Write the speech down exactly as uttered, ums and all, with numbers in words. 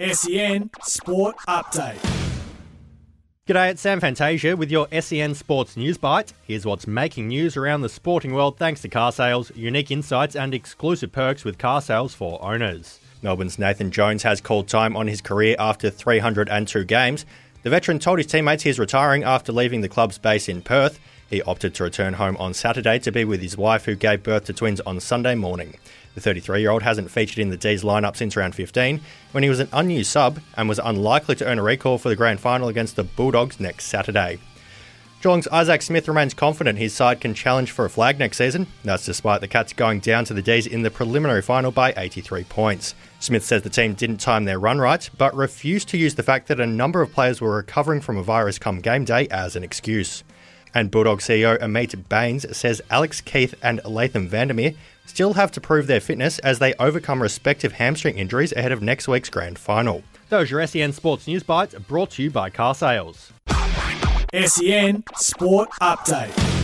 S E N Sport Update. G'day, it's Sam Fantasia with your S E N Sports News Bite. Here's what's making news around the sporting world thanks to car sales, unique insights and exclusive perks with car sales for owners. Melbourne's Nathan Jones has called time on his career after three hundred and two games. The veteran told his teammates he's retiring after leaving the club's base in Perth. He opted to return home on Saturday to be with his wife, who gave birth to twins on Sunday morning. The thirty-three-year-old hasn't featured in the D's lineup since round fifteen, when he was an unused sub and was unlikely to earn a recall for the grand final against the Bulldogs next Saturday. Geelong's Isaac Smith remains confident his side can challenge for a flag next season. That's despite the Cats going down to the D's in the preliminary final by eighty-three points. Smith says the team didn't time their run right, but refused to use the fact that a number of players were recovering from a virus come game day as an excuse. And Bulldog C E O Amit Baines says Alex Keith and Latham Vandermeer still have to prove their fitness as they overcome respective hamstring injuries ahead of next week's grand final. Those are your S E N Sports News Bites, brought to you by Car Sales. S E N Sport Update.